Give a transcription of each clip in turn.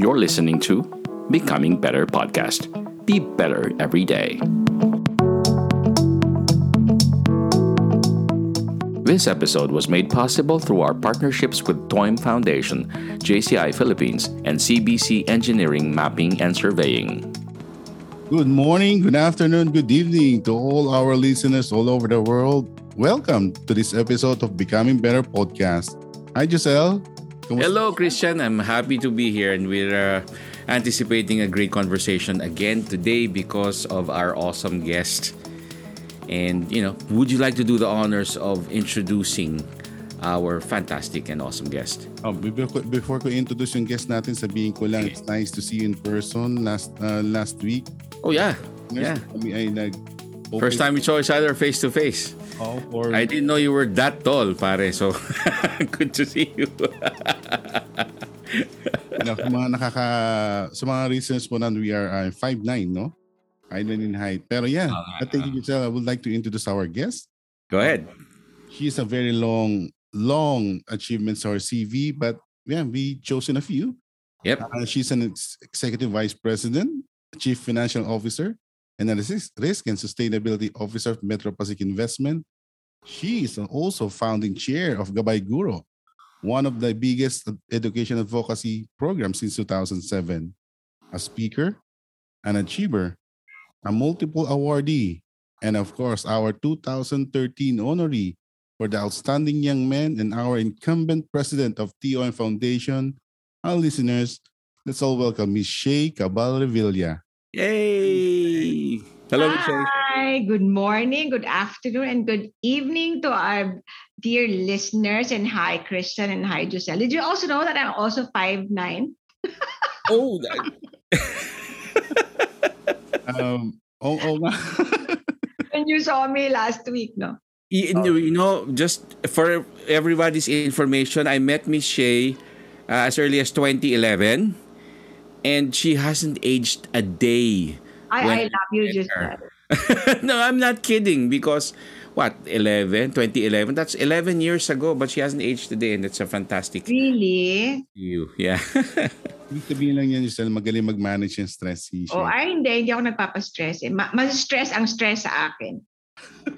You're listening to Becoming Better Podcast. Be better every day. This episode was made possible through our partnerships with Toym Foundation, JCI Philippines, and CBC Engineering Mapping and Surveying. Good morning, good afternoon, good evening to all our listeners all over the world. Welcome to this episode of Becoming Better Podcast. Hi, Giselle. Hello, Christian. I'm happy to be here, and we're anticipating a great conversation again today because of our awesome guest. And, you know, would you like to do the honors of introducing our fantastic and awesome guest? Oh, before ko introduce yung guest natin, sabihin ko lang, it's nice to see you in person last week. Oh, yeah. Yeah. First time we saw each other face-to-face. Oh, or... I didn't know you were that tall, pare. So, good to see you. Sa mga reasons po na, we are 5'9", no? Island in height. Pero yeah, I think Giselle, I would like to introduce our guest. Go ahead. She's a very long achievements or CV, but yeah, we chosen a few. Yep. She's an executive vice president, chief financial officer, and a risk and sustainability officer of Metro Pacific Investment. She is also founding chair of Gabay Guru, one of the biggest education advocacy programs since 2007. A speaker, an achiever, a multiple awardee, and of course, our 2013 honoree for the Outstanding Young Man and our incumbent president of Toym Foundation. Our listeners, let's all welcome Ms. Shay Cabal-Revilla. Yay! Hello, Ms. Shay. Hi, good morning, good afternoon, and good evening to our dear listeners. And hi, Christian, and hi, Giselle. Did you also know that I'm also 5'9"? Oh, When you saw me last week, no? You know, just for everybody's information, I met Ms. Shay as early as 2011, and she hasn't aged a day. I love you, Giselle. No, I'm not kidding, because 2011, that's 11 years ago, but she hasn't aged a day, and it's a fantastic... Really? You, yeah. Ibig sabihin lang yan, Giselle, magaling mag-manage yung stress issue. Oh, ay hindi ako nagpapastress. Mas stress ang stress sa akin.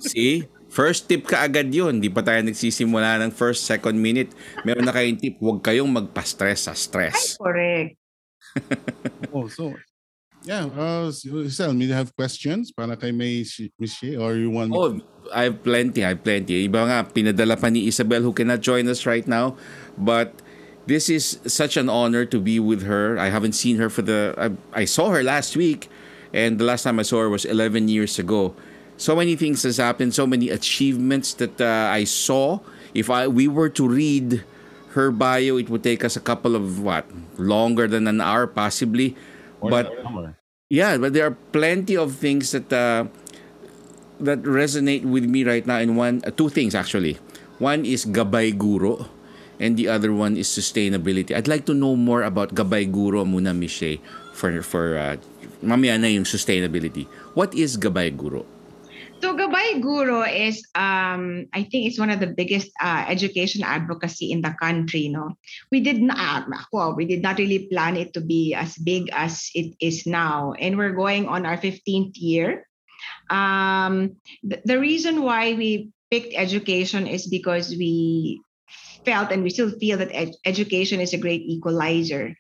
See? First tip ka agad yun. Di pa tayo nagsisimula ng first, second minute. Meron na kayong tip, huwag kayong magpa-stress sa stress. Ay, correct. Giselle, may you have questions para kay Ms. Shea, or you want... Oh, I have plenty. Iba nga, pinadala pa ni Isabel who cannot join us right now, but... This is such an honor to be with her. I haven't seen her I saw her last week, and the last time I saw her was 11 years ago. So many things has happened, so many achievements that I saw. If we were to read her bio, it would take us a couple of longer than an hour possibly. But there are plenty of things that that resonate with me right now. And two things actually. One is Gabay Guru. And the other one is sustainability. I'd like to know more about Gabay Guru muna, Ms. Shay, for mamaya na yung sustainability. What is Gabay Guru? So Gabay Guru is, I think it's one of the biggest education advocacy in the country. No, we did not really plan it to be as big as it is now. And we're going on our 15th year. The reason why we picked education is because we felt, and we still feel, that education is a great equalizer.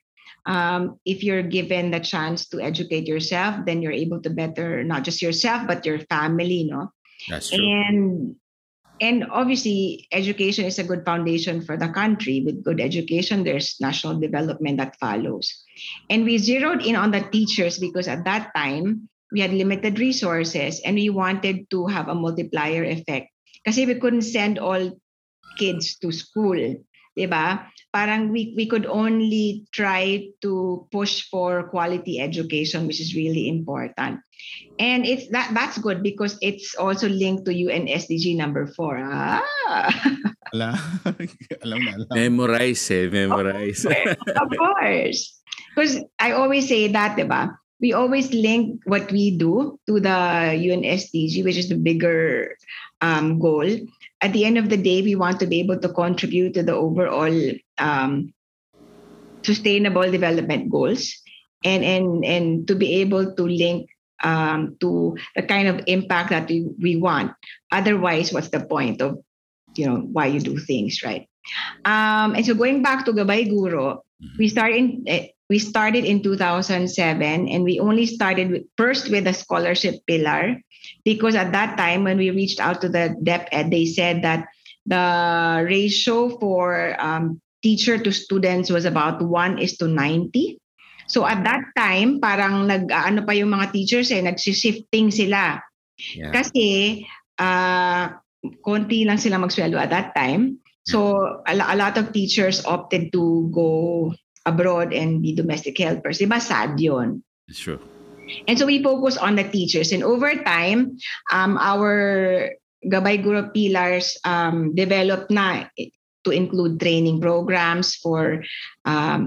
If you're given the chance to educate yourself, then you're able to better not just yourself but your family, no? That's true. And obviously, education is a good foundation for the country. With good education, there's national development that follows. And we zeroed in on the teachers because at that time we had limited resources, and we wanted to have a multiplier effect. Kasi we couldn't send all kids to school, diba? Parang we could only try to push for quality education, which is really important. And it's that's good because it's also linked to UNSDG number 4. Alam. Memorize. Of course. Because I always say that, diba? We always link what we do to the UNSDG, which is the bigger goal. At the end of the day, we want to be able to contribute to the overall sustainable development goals and to be able to link to the kind of impact that we want. Otherwise, what's the point of, why you do things, right? And so going back to Gabay Guru, we started in 2007, and we only started first with a scholarship pillar, because at that time when we reached out to the DepEd, they said that the ratio for teacher to students was about 1:90. So at that time, parang nag-ano pa yung mga teachers nagsishifting sila. Yeah. Kasi konti lang sila magsweldo at that time. So a lot of teachers opted to go abroad and be domestic helpers. Diba sad yun? It's true. And so we focus on the teachers. And over time, our Gabay Guru pillars developed na to include training programs for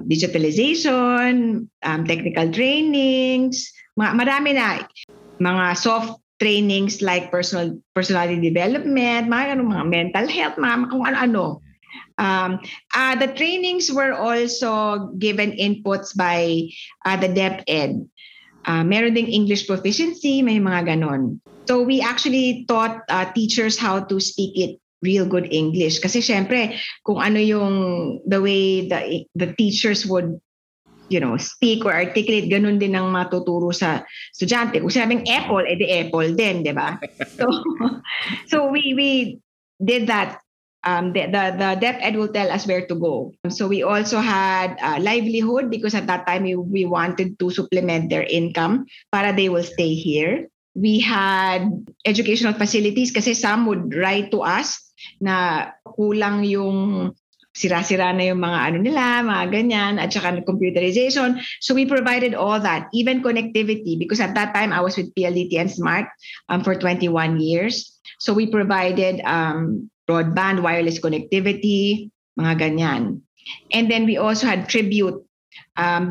digitalization, technical trainings, marami na, mga soft trainings like personality development, mga mental health, mga kung ano-ano. The trainings were also given inputs by the DepEd. Meron ding English proficiency, may mga ganon. So we actually taught teachers how to speak it real good English. Kasi syempre, kung ano yung the way the teachers would, speak or articulate, ganun din ang matuturo sa estudyante. Kung sinabing apple, edi apple din, di ba? So we did that. The DepEd will tell us where to go. So we also had livelihood, because at that time we wanted to supplement their income para they will stay here. We had educational facilities kasi some would write to us na kulang yung sira-sira na yung mga ano nila, mga ganyan, at saka computerization. So we provided all that, even connectivity, because at that time I was with PLDT and SMART for 21 years. So we provided broadband, wireless connectivity, mga ganyan. And then we also had tribute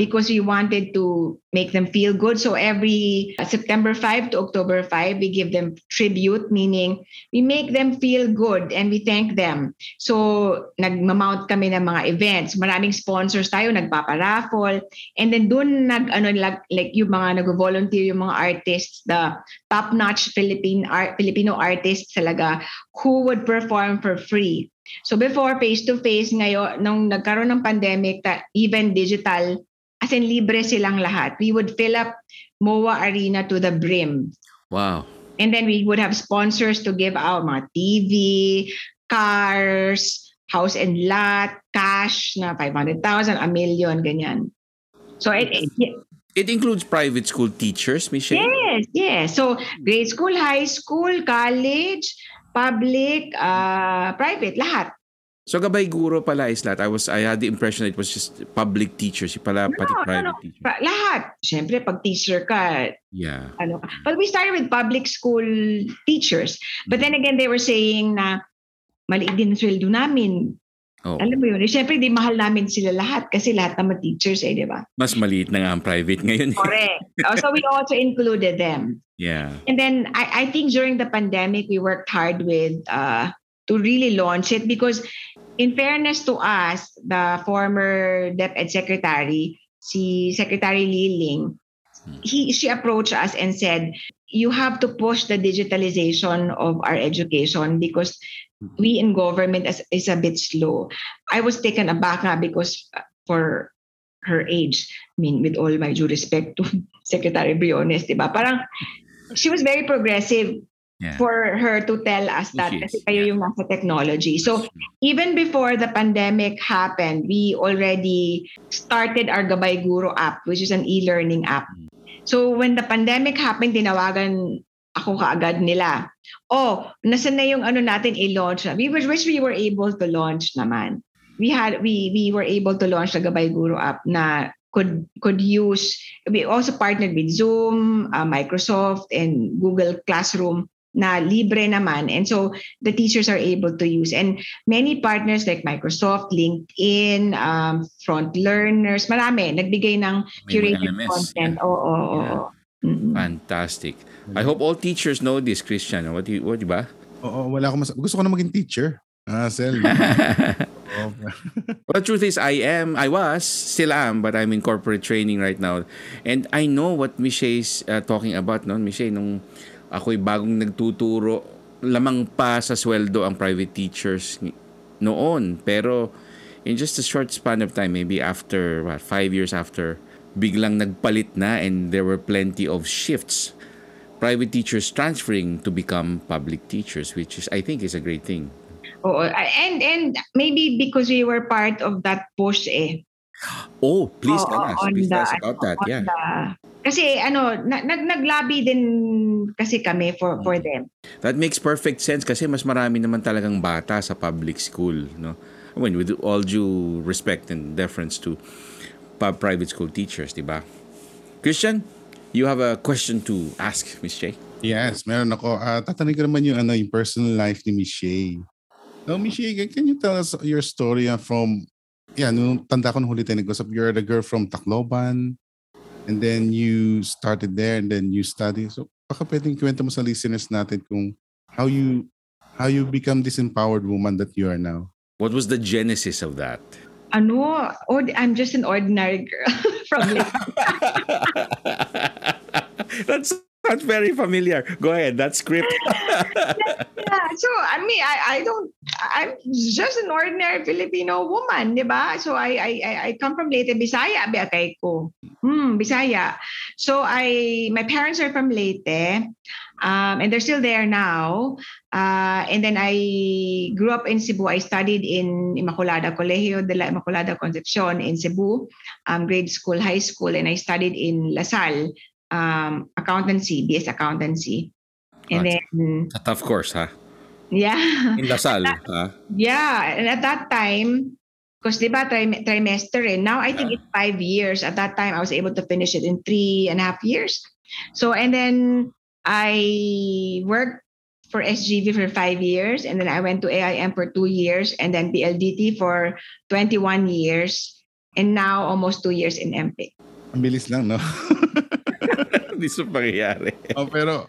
because we wanted to make them feel good. So every September 5 to October 5, we give them tribute, meaning we make them feel good and we thank them. So nagmamount kami ng mga events. Maraming sponsors tayo, nagpaparaffle. And then doon yung mga nag-volunteer, yung mga artists, the top-notch Filipino artists talaga who would perform for free. So before face-to-face, ngayon, nung nagkaroon ng pandemic, even digital, as in libre silang lahat. We would fill up MOA Arena to the brim. Wow. And then we would have sponsors to give out, mga TV, cars, house and lot, cash na 500,000, a million, ganyan. So it includes private school teachers, Michelle? Yes. So grade school, high school, college, public, private, lahat. So Gabay Guru pala is lahat. I had the impression it was just public teachers, pala pati private teachers. Lahat. Siyempre, pag teacher ka. Yeah. But we started with public school teachers. But then again, they were saying na maliit din ang sweldo namin. Oh. Alam mo yun. Siyempre, di mahal namin sila lahat kasi lahat naman teachers di ba? Mas maliit na nga ang private ngayon. Correct. So we also included them. Yeah. And then I think during the pandemic, we worked hard with to really launch it, because in fairness to us, the former DepEd secretary, si Secretary Liling, she approached us and said, you have to push the digitalization of our education because we in government is a bit slow. I was taken aback because for her age, I mean, with all my due respect to Secretary Briones, diba? Parang she was very progressive for her to tell us that kasi kayo yung nasa technology. So even before the pandemic happened, we already started our Gabay Guru app, which is an e-learning app. So when the pandemic happened, tinawagan ako kaagad nila. Nasan na yung natin i-launch na? Which we were able to launch naman. We were able to launch the Gabay Guru app na could use. We also partnered with Zoom, Microsoft, and Google Classroom na libre naman. And so the teachers are able to use. And many partners like Microsoft, LinkedIn, Front Learners, marami, nagbigay ng curated content. Fantastic. I hope all teachers know this, Christian. What, diba? Oo, wala akong gusto ko na maging teacher. Sel. Well, the truth is, I still am, but I'm in corporate training right now. And I know what Ms. Shay's talking about. No? Ms. Shay, nung ako'y bagong nagtuturo, lamang pa sa sweldo ang private teachers noon. Pero in just a short span of time, maybe after 5 years after, biglang nagpalit na and there were plenty of shifts. Private teachers transferring to become public teachers, which is, I think, is a great thing. Oh, and maybe because we were part of that push eh. Oh, please tell us. Please tell us about that. Yeah. Kasi nag-lobby din kasi kami for them. That makes perfect sense kasi mas marami naman talagang bata sa public school, no? I mean, with all due respect and deference to private school teachers, di ba? Christian, you have a question to ask Ms. Shay? Yes, meron ako. Tatanungin ko naman yung personal life ni Ms. Shay. Now, Ms. Shay, can you tell us your story from, nung tanda ko nung huli tayo nag-usap, you're the girl from Tacloban, and then you started there, and then you studied. So, baka pwedeng kwento mo sa listeners natin kung how you become this empowered woman that you are now. What was the genesis of that? I'm just an ordinary girl from Leyte. That's not very familiar. Go ahead, that script. Yeah. So I'm just an ordinary Filipino woman, di ba? So I come from Leyte, Bisaya, abiyakay ko. Bisaya. So my parents are from Leyte, and they're still there now. And then I grew up in Cebu. I studied in Immaculada, Colegio de la Immaculada Concepcion in Cebu, grade school, high school, and I studied in La Salle. Accountancy, BS accountancy. And then a tough course, huh? Yeah. In La Salle, huh? Yeah, and at that time, because diba trimester eh. Now I think it's 5 years. At that time, I was able to finish it in 3.5 years. So, and then I worked for SGV for 5 years, and then I went to AIM for 2 years, and then PLDT for 21 years, and now almost 2 years in MPIC. Ang bilis lang, no? Hindi sa pangyayari. Pero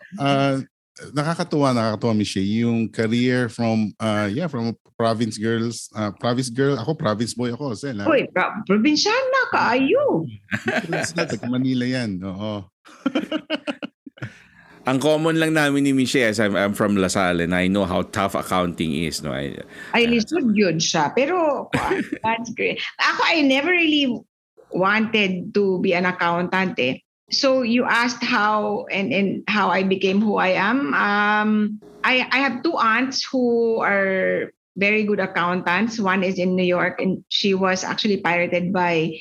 nakakatuwa, Ms. Shay, yung career from province girl. Ako, province boy ako. Uy, probinsyana ka, ayo. Manila yan, oo. Ang common lang namin ni Ms. Shay, as I'm from La Salle, and I know how tough accounting is. No? I lisod yun siya, pero that's great. Ako, I never really wanted to be an accountant eh. So you asked how and how I became who I am. I have two aunts who are very good accountants. One is in New York, and she was actually pirated by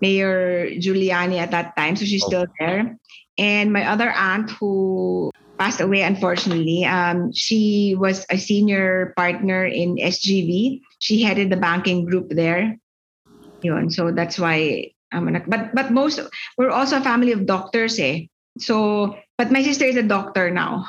Mayor Giuliani at that time, so she's still there. And my other aunt who passed away, unfortunately, she was a senior partner in SGV. She headed the banking group there. Yun, so that's why... But we're also a family of doctors eh. So, but my sister is a doctor now.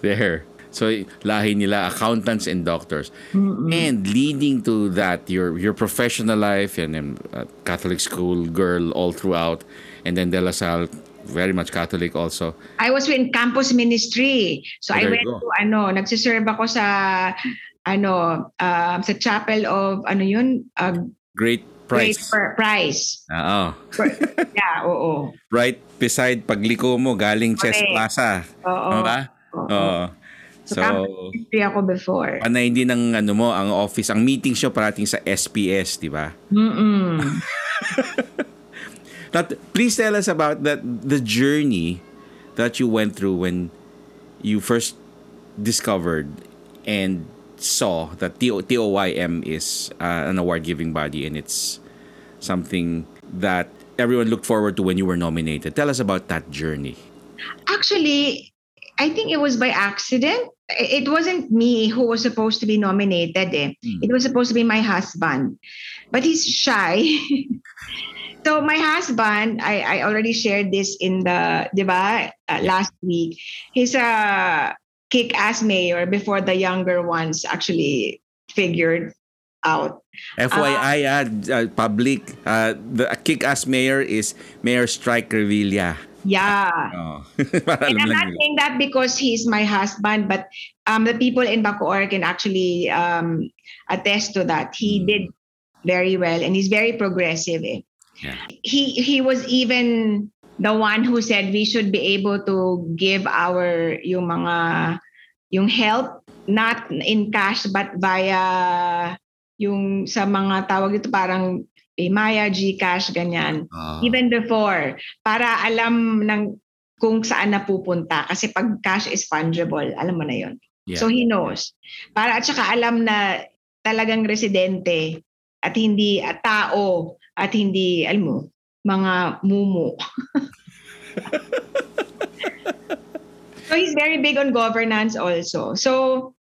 There. So, lahi nila, accountants and doctors. Mm-hmm. And leading to that, your professional life and Catholic school girl all throughout. And then De La Salle, very much Catholic also. I was in campus ministry. So, I went to, nagsiserve ako sa chapel of, Great Price. Oo. Yeah, oo. Right beside pagliko mo galing Chess Plaza. Oo. Diba? Oo. So hindi ako before. Panay din ng ang office, ang meeting show parating sa SPS, di ba? Mm. Please tell us about the journey that you went through when you first discovered and saw that TOYM is an award-giving body, and it's something that everyone looked forward to when you were nominated. Tell us about that journey. Actually, I think it was by accident. It wasn't me who was supposed to be nominated. Eh. Mm. It was supposed to be my husband. But he's shy. So my husband, I already shared this in the diba last week. He's a kick-ass mayor before the younger ones actually figured out. FYI, public, the kick-ass mayor is Mayor Shay Cabal-Revilla. Yeah. Oh. And I'm not saying that because he's my husband, but the people in Bacoor can actually attest to that. He did very well, and he's very progressive. Yeah. He was even the one who said we should be able to give our yung help, not in cash but via yung sa mga tawag ito parang Maya, GCash, ganyan. Even before, para alam ng kung saan napupunta. Kasi pag cash is fungible, alam mo na yun. Yeah. So he knows. Para at saka alam na talagang residente at hindi at tao at hindi, alam mo, mga mumu. So he's very big on governance also. So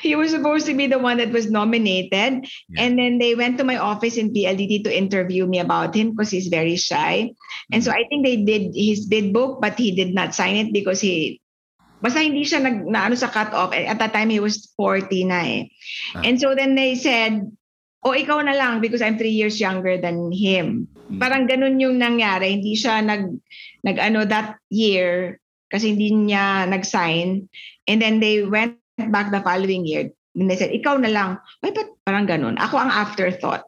he was supposed to be the one that was nominated. Yeah. And then they went to my office in PLDT to interview me about him because he's very shy. Mm-hmm. And so I think they did his bid book, but he did not sign it because basta hindi siya naano sa cut-off. At that time, he was 40 na eh. Ah. And so then they said, ikaw na lang because I'm 3 years younger than him. Mm-hmm. Parang ganun yung nangyari. Hindi siya nag-ano that year kasi hindi niya nag-sign. And then they went back the following year. And they said, ikaw na lang. But parang ganun. Ako ang afterthought.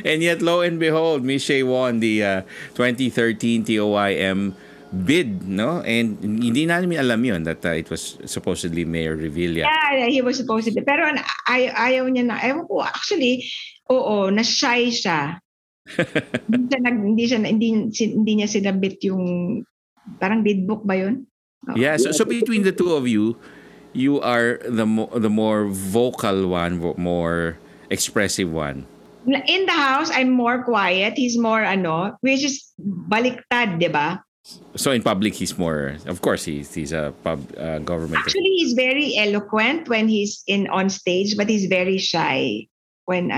And yet, lo and behold, Ms. Shay won the 2013 TOIM bid, no? And hindi namin alam yun that it was supposedly Mayor Revilla. Yeah, he was supposedly. Pero ayaw niya na. Ayaw ko. Actually, oo, na-shy siya. Hindi niya sinabit yung parang bid book ba yun? Yeah, so between the two of you, you are the more vocal one, more expressive one. In the house, I'm more quiet. He's more which is baliktad, di ba? So in public, he's more. Of course, he's a government. Actually, he's very eloquent when he's on stage, but he's very shy when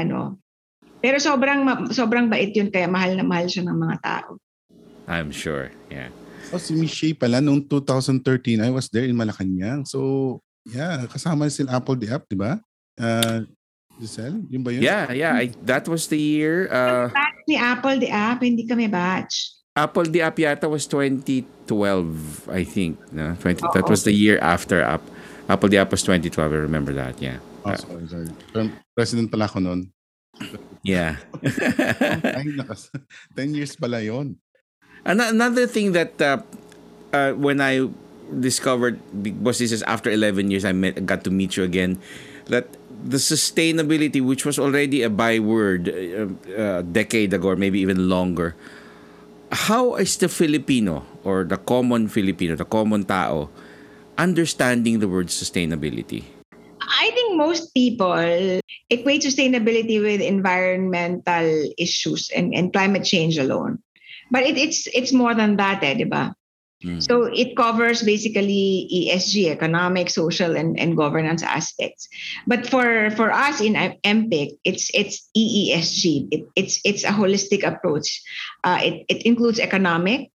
Pero sobrang bait yun kaya mahal na mahal siya ng mga tao. I'm sure. Yeah. Si Ms. Shay pala, noong 2013, I was there in Malacanang. So, yeah, kasama sila Apl.de.Ap, di ba? Giselle, yun ba yun? Yeah. That was the year. Batch ni Apl.de.Ap, hindi kami batch. Apl.de.Ap yata was 2012, I think. No? That was the year after Apl.de.Ap was 2012. I remember that, yeah. Sorry. President pala ako noon. Yeah. 10 years pala yun. Another thing that when I discovered Big Boss, this is after 11 years, I got to meet you again, that the sustainability, which was already a byword a decade ago or maybe even longer, how is the Filipino or the common Filipino, the common tao, understanding the word sustainability? I think most people equate sustainability with environmental issues and climate change alone. But it's more than that, diba? Mm. So it covers basically ESG, economic, social, and governance aspects. But for us in MPIC, it's EESG. It's a holistic approach. It includes economic,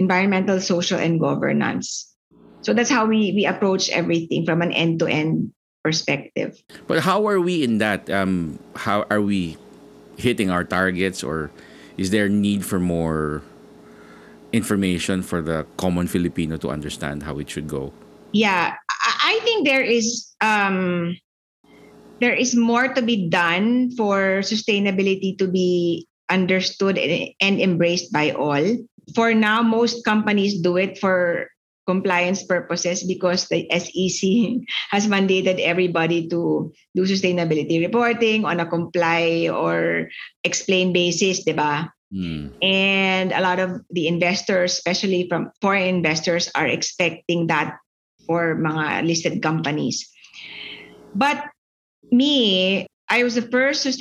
environmental, social, and governance. So that's how we approach everything from an end-to-end perspective. But how are we in that? How are we hitting our targets, or is there need for more information for the common Filipino to understand how it should go? Yeah, I think there is more to be done for sustainability to be understood and embraced by all. For now, most companies do it for compliance purposes because the SEC has mandated everybody to do sustainability reporting on a comply or explain basis, diba? Mm. And a lot of the investors, especially from foreign investors, are expecting that for mga listed companies. But me, I was the first chief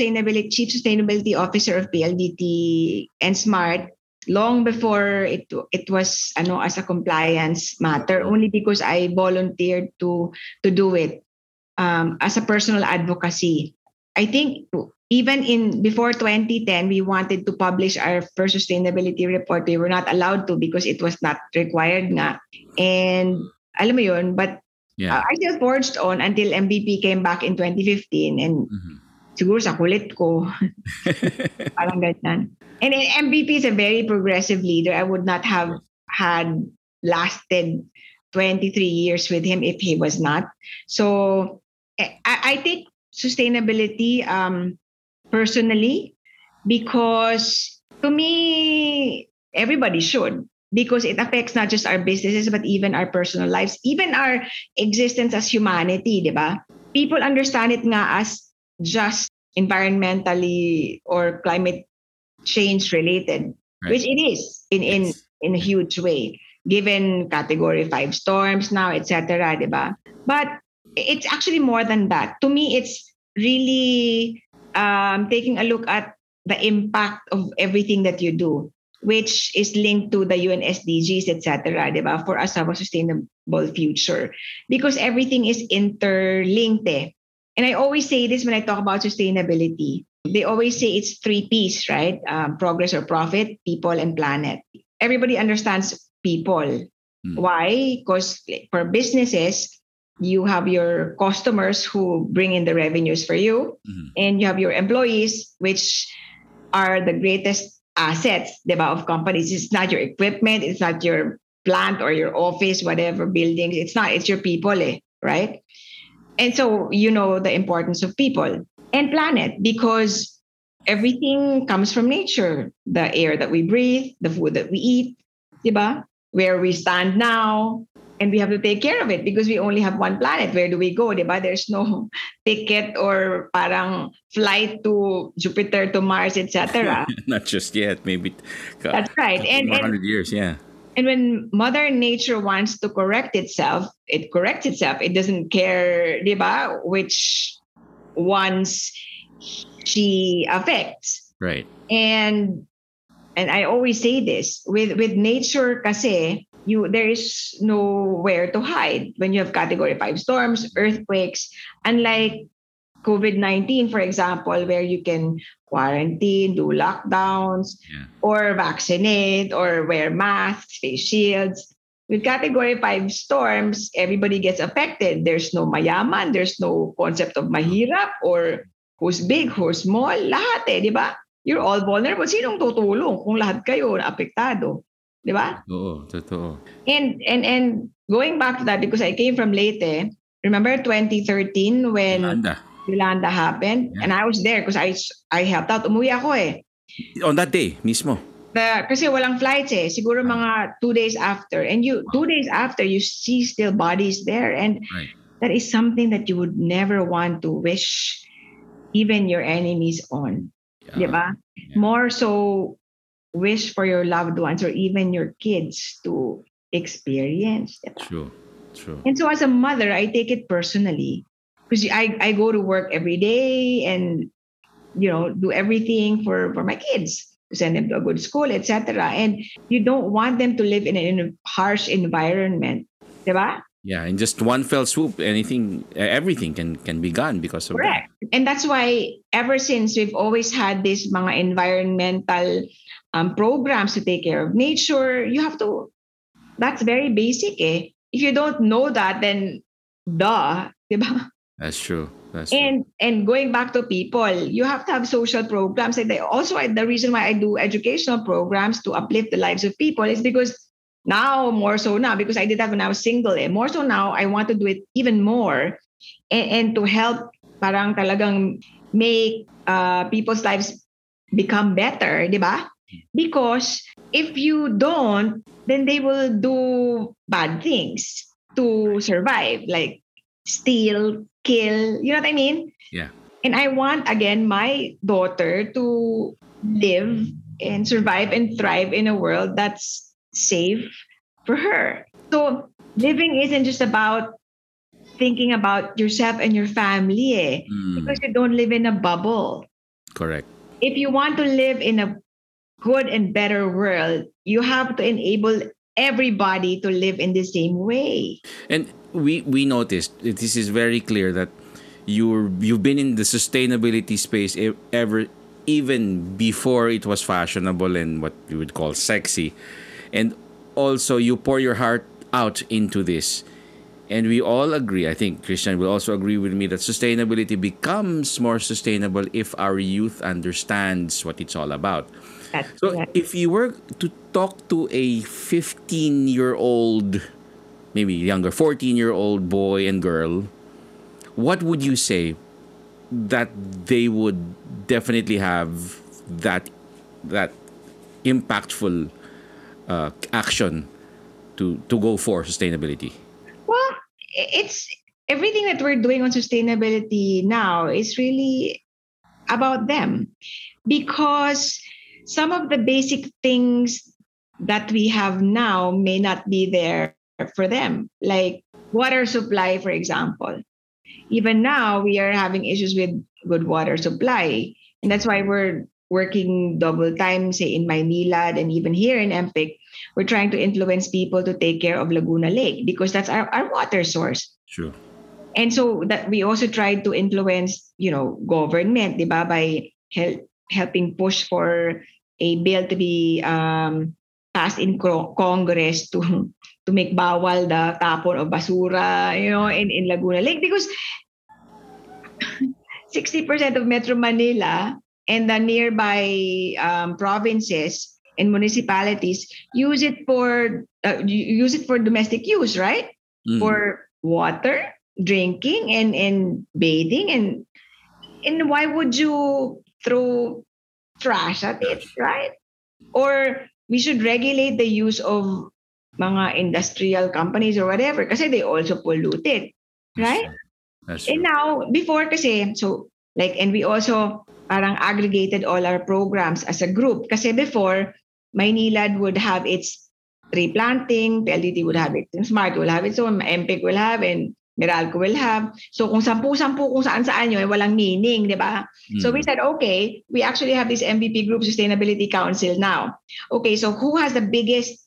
sustainability officer of PLDT and SMART long before it was as a compliance matter, only because I volunteered to do it as a personal advocacy. I think even in before 2010, we wanted to publish our first sustainability report. We were not allowed to because it was not required nga. And alam mo yun, but yeah. I still forged on until MVP came back in 2015 and siguro sa kulit ko. Parang ganyan. And MVP is a very progressive leader. I would not have had lasted 23 years with him if he was not. So I take sustainability personally, because to me, everybody should, because it affects not just our businesses, but even our personal lives, even our existence as humanity, diba? People understand it nga as just environmentally or climate change related, right, which it is in a huge way, given category 5 storms now, etc., diba? But it's actually more than that. To me, it's really taking a look at the impact of everything that you do, which is linked to the UNSDGs, etc., diba? For us to have a sustainable future, because everything is interlinked. And I always say this when I talk about sustainability. They always say it's 3 Ps, right? Progress or profit, people, and planet. Everybody understands people. Why? Because for businesses, you have your customers who bring in the revenues for you, and you have your employees, which are the greatest assets, diba, of companies. It's not your equipment, it's not your plant or your office, whatever buildings. It's not, it's your people, right? And so you know the importance of people and planet, because everything comes from nature. The air that we breathe, the food that we eat, diba, where we stand now. And we have to take care of it because we only have one planet. Where do we go, diba? There's no ticket or parang flight to Jupiter, to Mars, etc. Not just yet. Maybe. That's right. And 100 years, yeah. And when Mother Nature wants to correct itself, it corrects itself. It doesn't care, diba, which ones she affects. Right. And I always say this with nature, kasi. There is nowhere to hide when you have category 5 storms, earthquakes, unlike COVID-19, for example, where you can quarantine, do lockdowns, or vaccinate, or wear masks, face shields. With category 5 storms, everybody gets affected. There's no mayaman, there's no concept of mahirap, or who's big, who's small, lahat di ba? You're all vulnerable. Sinong tutulong kung lahat kayo apektado? Diba? Oo, totoo. And going back to that, because I came from Leyte, remember 2013 when Yolanda happened? Yeah. And I was there because I helped out. Umuwi ako On that day mismo? Kasi walang flights Siguro mga 2 days after. And 2 days after, you see still bodies there. And that is something that you would never want to wish even your enemies on. Yeah. Diba? Yeah. More so, wish for your loved ones or even your kids to experience. True. And so as a mother, I take it personally because I go to work every day and, do everything for my kids, to send them to a good school, etc. And you don't want them to live in a harsh environment, diba? Yeah, in just one fell swoop, everything can be gone because of that. And that's why ever since we've always had these mga environmental programs to take care of nature. You have to, that's very basic. If you don't know that, then diba? That's true. And going back to people, you have to have social programs. And the reason why I do educational programs to uplift the lives of people is because because I did that when I was single. More so now, I want to do it even more and to help parang talagang make people's lives become better, diba? Because if you don't, then they will do bad things to survive, like steal, kill, you know what I mean? Yeah. And I want, again, my daughter to live and survive and thrive in a world that's safe for her. So living isn't just about thinking about yourself and your family, because you don't live in a bubble. Correct. If you want to live in a good and better world, you have to enable everybody to live in the same way. And we noticed, this is very clear that you've been in the sustainability space even before it was fashionable and what we would call sexy. And also you pour your heart out into this. And we all agree, I think Christian will also agree with me, that sustainability becomes more sustainable if our youth understands what it's all about. If you were to talk to a 15-year-old maybe younger 14-year-old boy and girl, what would you say that they would definitely have that impactful action to go for sustainability? Well, it's everything that we're doing on sustainability now is really about them, because some of the basic things that we have now may not be there for them, like water supply, for example. Even now, we are having issues with good water supply, and that's why we're working double time, say in Maynilad and even here in MPIC. We're trying to influence people to take care of Laguna Lake because that's our water source. Sure. And so that we also tried to influence, government, diba, by helping push for a bill to be passed in Congress to make bawal the tapon of basura, in Laguna Lake, because 60% of Metro Manila and the nearby provinces and municipalities use it for domestic use, right? Mm. For water, drinking, and bathing, and why would you throw trash at it, right? Or we should regulate the use of mga industrial companies or whatever, kasi they also pollute it, right? That's true. And now, before kasi, and we also parang aggregated all our programs as a group, kasi before, Maynilad would have its replanting, PLDT would have it, and SMART will have it, so MPIC will have, and Meralco will have. So kung sampu-sampu kung saan-saan yun, walang meaning, di ba? Mm. So we said, okay, we actually have this MVP group Sustainability Council now. Okay, so who has the biggest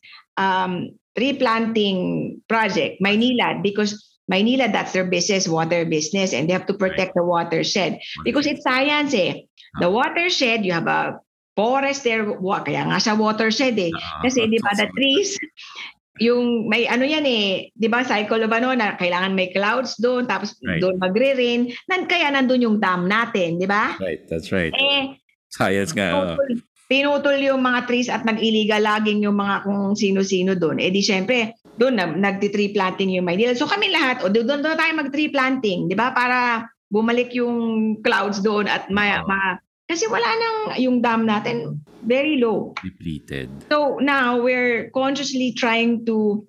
replanting project? Maynilad, because Maynilad, that's their business, water business, and they have to protect the watershed. Because it's science eh. The watershed, you have a forest there, kaya nga siya watershed eh. Kasi di ba the trees, yung may di ba cycle ba no, na kailangan may clouds doon, tapos doon magre-rain, kaya nandun yung dam natin, di ba? Right, that's right. Eh, science nga. Pinutol yung mga trees at nag-illegal logging yung mga kung sino-sino doon. Eh di syempre, doon nag-tree planting yung Maynilad. So kami lahat, doon tayo mag-tree planting, di ba? Para bumalik yung clouds doon at kasi wala nang yung dam natin very low. Depleted. So now we're consciously trying to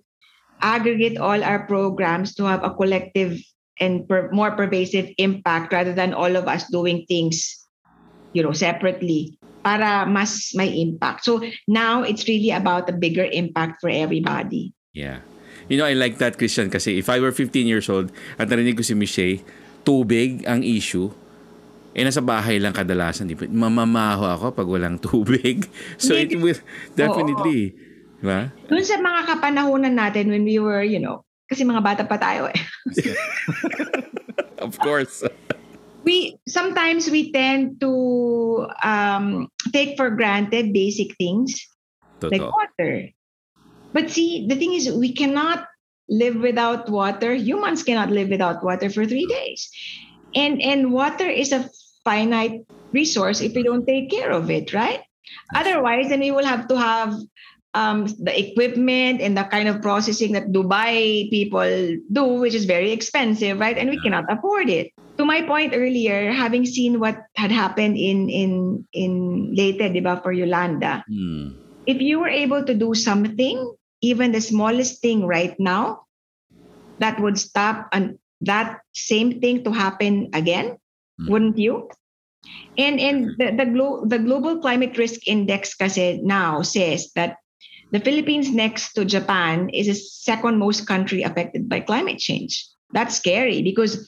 aggregate all our programs to have a collective and more pervasive impact rather than all of us doing things, separately para mas may impact. So now it's really about a bigger impact for everybody. Yeah. I like that, Christian, kasi if I were 15 years old at narinig ko si Michelle, tubig ang issue. Nasa bahay lang kadalasan. Mamamaho ako pag walang tubig. So it will definitely. Diba? Doon sa mga kapanahunan natin when we were, kasi mga bata pa tayo eh. Of course. We tend to take for granted basic things. Totoo. Like water. But see, the thing is, we cannot live without water. Humans cannot live without water for 3 days. And water is a finite resource if we don't take care of it, right? Otherwise, then we will have to have the equipment and the kind of processing that Dubai people do, which is very expensive, right? And we cannot afford it. To my point earlier, having seen what had happened in Leyte, diba, for Yolanda, if you were able to do something, even the smallest thing right now, that would stop that same thing to happen again, wouldn't you? And the Global Climate Risk Index kasi now says that the Philippines next to Japan is the second most country affected by climate change. That's scary because,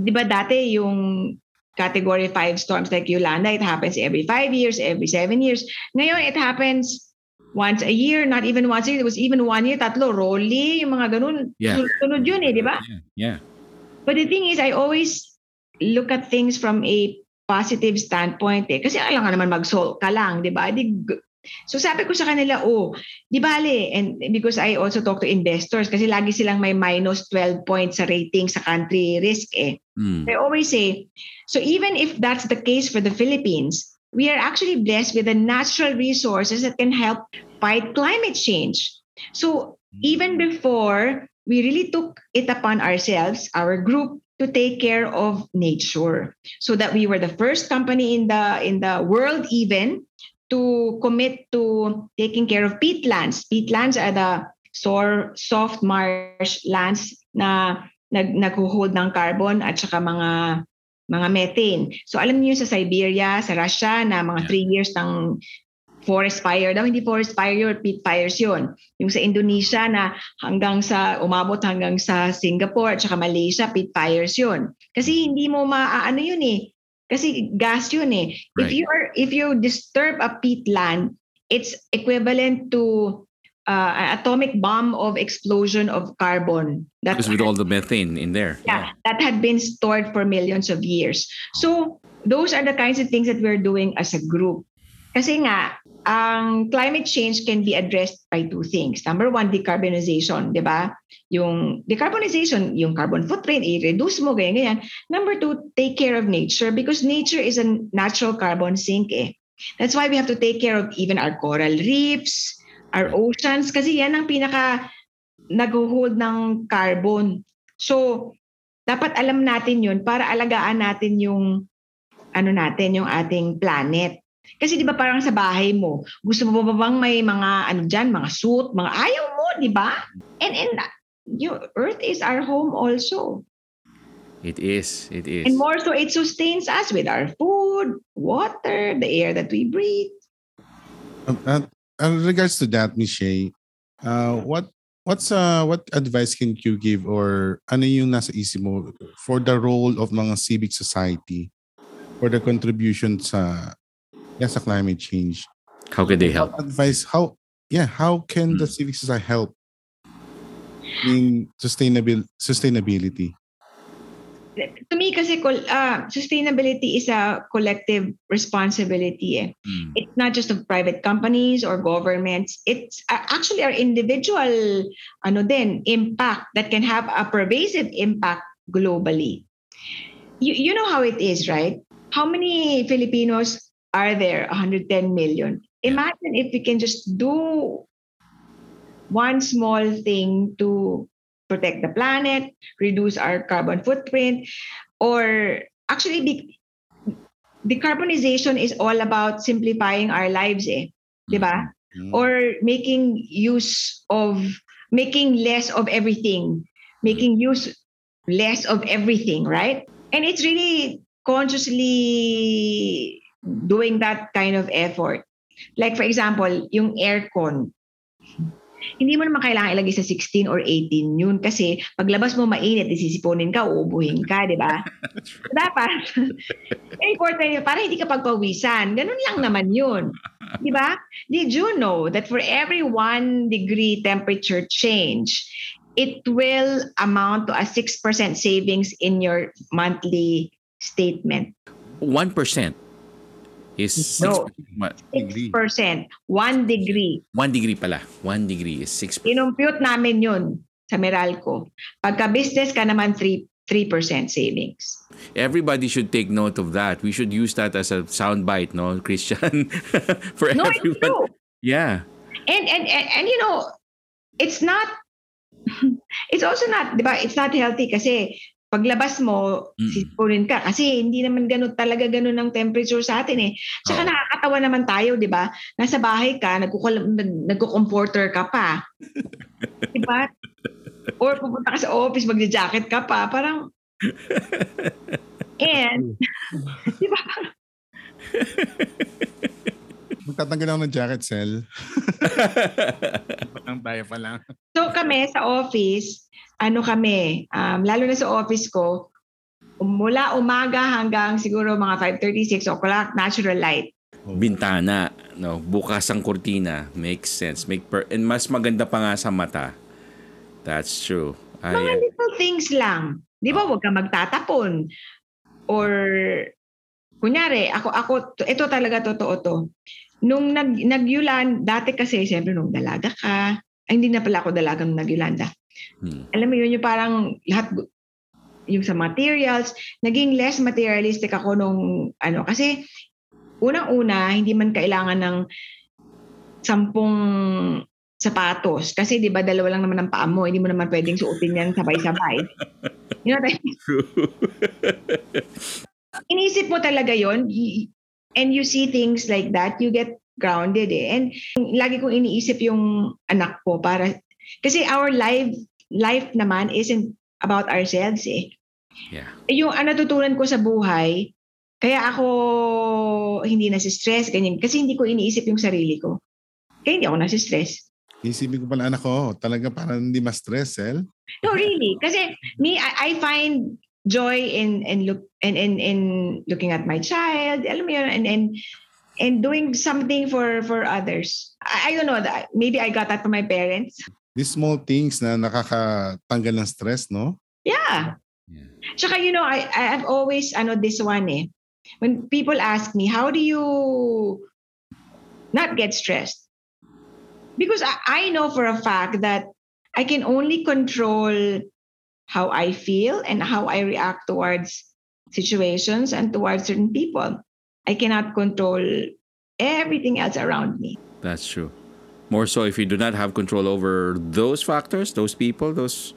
diba dati yung Category 5 storms like Yolanda, it happens every 5 years, every 7 years. Ngayon, it happens once a year, not even once a year. It was even 1 year, tatlo, rolly, yung mga ganun. Yeah. Sunod yun eh, di ba? Yeah. But the thing is, I always look at things from a positive standpoint eh. Kasi alam ka naman, mag-sol ka lang, di ba? So sabi ko sa kanila, di bale. And because I also talk to investors, kasi lagi silang may minus 12 points sa rating sa country risk eh. Mm. I always say, so even if that's the case for the Philippines, we are actually blessed with the natural resources that can help fight climate change. So even before we really took it upon ourselves, our group, to take care of nature, so that we were the first company in the world even to commit to taking care of peatlands. Peatlands are the sore, soft marsh lands na naghuhold ng carbon at saka mga methane. So alam niyo sa Siberia, sa Russia na mga 3 years ng forest fire daw, hindi forest fire yun, peat fires yun. Yung sa Indonesia na umabot hanggang sa Singapore at saka Malaysia, peat fires yun. Kasi hindi mo maaano yun eh. Kasi gas yun eh. Right. If you disturb a peatland, it's equivalent to an atomic bomb of explosion of carbon. Because with all the methane in there. Yeah, that had been stored for millions of years. So those are the kinds of things that we're doing as a group. Kasi nga, ang climate change can be addressed by two things. Number one, decarbonization, di ba? Yung decarbonization, yung carbon footprint, i-reduce mo, ganyan. Number two, take care of nature, because nature is a natural carbon sink eh. That's why we have to take care of even our coral reefs, our oceans, kasi yan ang pinaka nag-hold ng carbon. So, dapat alam natin yun para alagaan natin yung ating planet. Kasi 'di ba parang sa bahay mo, gusto mo ba bang may mga mga soot, mga ayaw mo, 'di ba? And your earth is our home also. It is. And more so, it sustains us with our food, water, the air that we breathe. And regards to that, Ms. Shay, what advice can you give, or ano yung nasa isip mo for the role of mga civic society for the contribution sa yes, climate change? How can they help? Advice? How can the civic society help in sustainability? To me, kasi sustainability is a collective responsibility. Eh. It's not just of private companies or governments. It's actually our individual impact that can have a pervasive impact globally. You know how it is, right? How many Filipinos are there? 110 million. Imagine if we can just do one small thing to protect the planet, reduce our carbon footprint, or actually decarbonization is all about simplifying our lives, eh? Diba? Or making use of less of everything, right? And it's really consciously doing that kind of effort. Like for example, yung aircon. Hindi mo naman kailangan ilagay sa 16 or 18 yun kasi paglabas mo mainit, isisiponin ka, uubuhin ka, di ba? So dapat, important yun, para hindi ka pagpawisan. Ganun lang naman yun. Di ba? Did you know that for every 1 degree temperature change, it will amount to a 6% savings in your monthly statement? 1%? Is 6%. 1 degree. 1 degree pala. 1 degree is 6%. Inumpute namin yun sa Meralco. Pagka business ka naman, 3% savings. Everybody should take note of that. We should use that as a soundbite, no, Christian? For no, everyone. It's true. Yeah. And it's not, it's also not, di ba, it's not healthy kasi paglabas mo, sisipunin ka. Kasi hindi naman talaga ganun ang temperature sa atin eh. Saka nakakatawa naman tayo, di ba? Nasa bahay ka, nagkukomporter ka pa. Di ba? Or pupunta ka sa office, magja-jacket ka pa. Parang, and, di ba? Magtatanggal ako ng jacket, Sel. Patang tayo pa lang. So kami sa office, lalo na sa office ko, mula umaga hanggang siguro mga 5:30, 6 o'clock, natural light. Bintana, no? Bukas ang kurtina. Makes sense. And mas maganda pa nga sa mata. That's true. Mga little things lang. Di ba, huwag ka magtatapon. Or, kunyari, ako ito talaga totoo to. Nung nag-Yolanda, dati kasi, siyempre nung dalaga ka. Ay, hindi na pala ako dalaga nung nag-Yolanda. Alam mo yun, yung parang lahat yung sa materials, naging less materialistic ako nung kasi unang-una hindi man kailangan ng 10 sapatos. Kasi di ba dalawa lang naman ang paa mo, hindi mo naman pwedeng suotin yan sabay-sabay. You know what I mean? True. Inisip mo talaga yon, and you see things like that, you get grounded eh. And lagi kong iniisip yung anak ko para, kasi our life naman isn't about ourselves eh. Yeah. Yung natutunan ko sa buhay, kaya ako hindi nasi-stress, ganyan. Kasi hindi ko iniisip yung sarili ko. Kaya hindi ako nasi-stress. Isipin ko pala anak ko, talaga parang hindi ma-stress, El? No, really. Kasi me, I find joy in looking at my child, alam mo yun, and doing something for others. I don't know, maybe I got that from my parents. These small things na nakakatanggal ng stress, no? Yeah. Yeah. Tsaka, you know, I've always, this one eh. When people ask me, how do you not get stressed? Because I know for a fact that I can only control how I feel and how I react towards situations and towards certain people. I cannot control everything else around me. That's true. More so if you do not have control over those factors, those people, those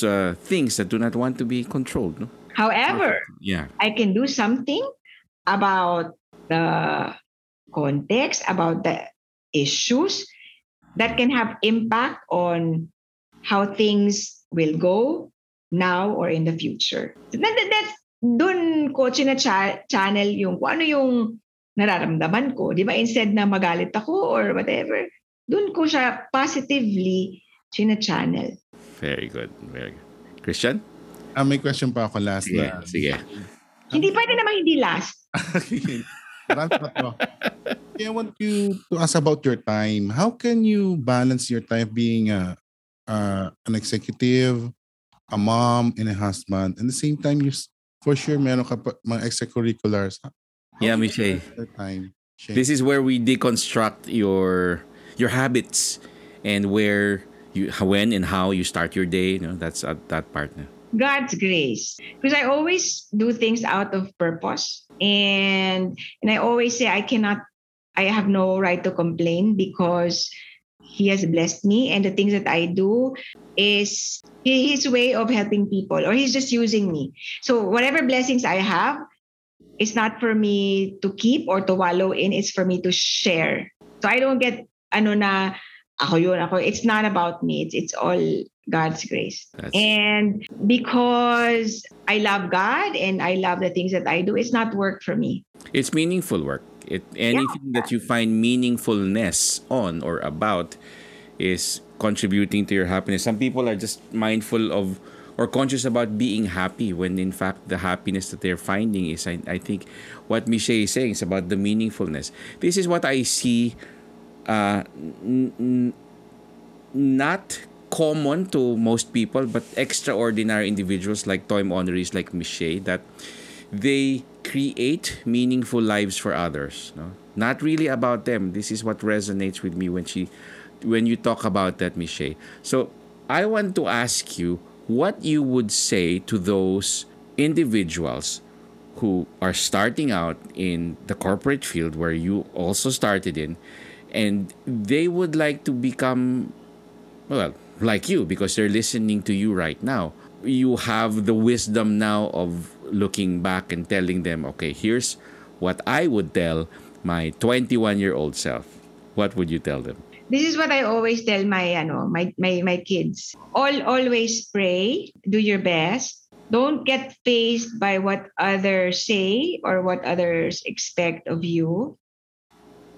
things that do not want to be controlled. No? However, yeah. I can do something about the context, about the issues that can have impact on how things will go now or in the future. That's doon ko channel yung kung ano yung nararamdaman ko, di ba? Instead na magalit ako or whatever, doon ko siya positively channel. Very good. Very good. Christian? May question pa ako last. Yeah, sige. Hindi pwede naman hindi last. I want you to ask about your time. How can you balance your time being an executive, a mom, and a husband? And at the same time, you for sure meron ka pa mga extracurriculars. Yeah, Michelle. This is where we deconstruct your habits and where you, when and how you start your day. You know, that's that part. No? God's grace. Because I always do things out of purpose. And I always say I have no right to complain because He has blessed me, and the things that I do is His way of helping people, or He's just using me. So whatever blessings I have, it's not for me to keep or to wallow in, it's for me to share. So I don't get it's not about me, it's all God's grace. And because I love God and I love the things that I do, it's not work for me. It's meaningful work. That you find meaningfulness on or about is contributing to your happiness. Some people are just mindful of or conscious about being happy when in fact the happiness that they're finding is, I think, what Michelle is saying is about the meaningfulness. This is what I see not common to most people, but extraordinary individuals like Toym honorees like Michelle, that they create meaningful lives for others. No? Not really about them. This is what resonates with me when you talk about that, Michelle. So I want to ask you what you would say to those individuals who are starting out in the corporate field where you also started in, and they would like to become, like you, because they're listening to you right now. You have the wisdom now of looking back and telling them, okay, here's what I would tell my 21-year-old self. What would you tell them? This is what I always tell my kids. Always pray, do your best. Don't get fazed by what others say or what others expect of you.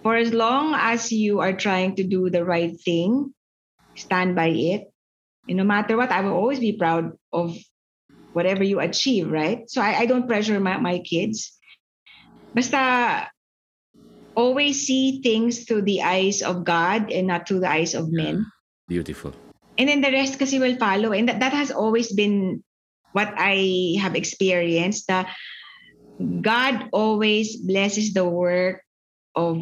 For as long as you are trying to do the right thing, stand by it. And no matter what, I will always be proud of whatever you achieve, right? So I don't pressure my kids. Basta always see things through the eyes of God and not through the eyes of men. Beautiful. And then the rest kasi will follow. And that has always been what I have experienced. God always blesses the work of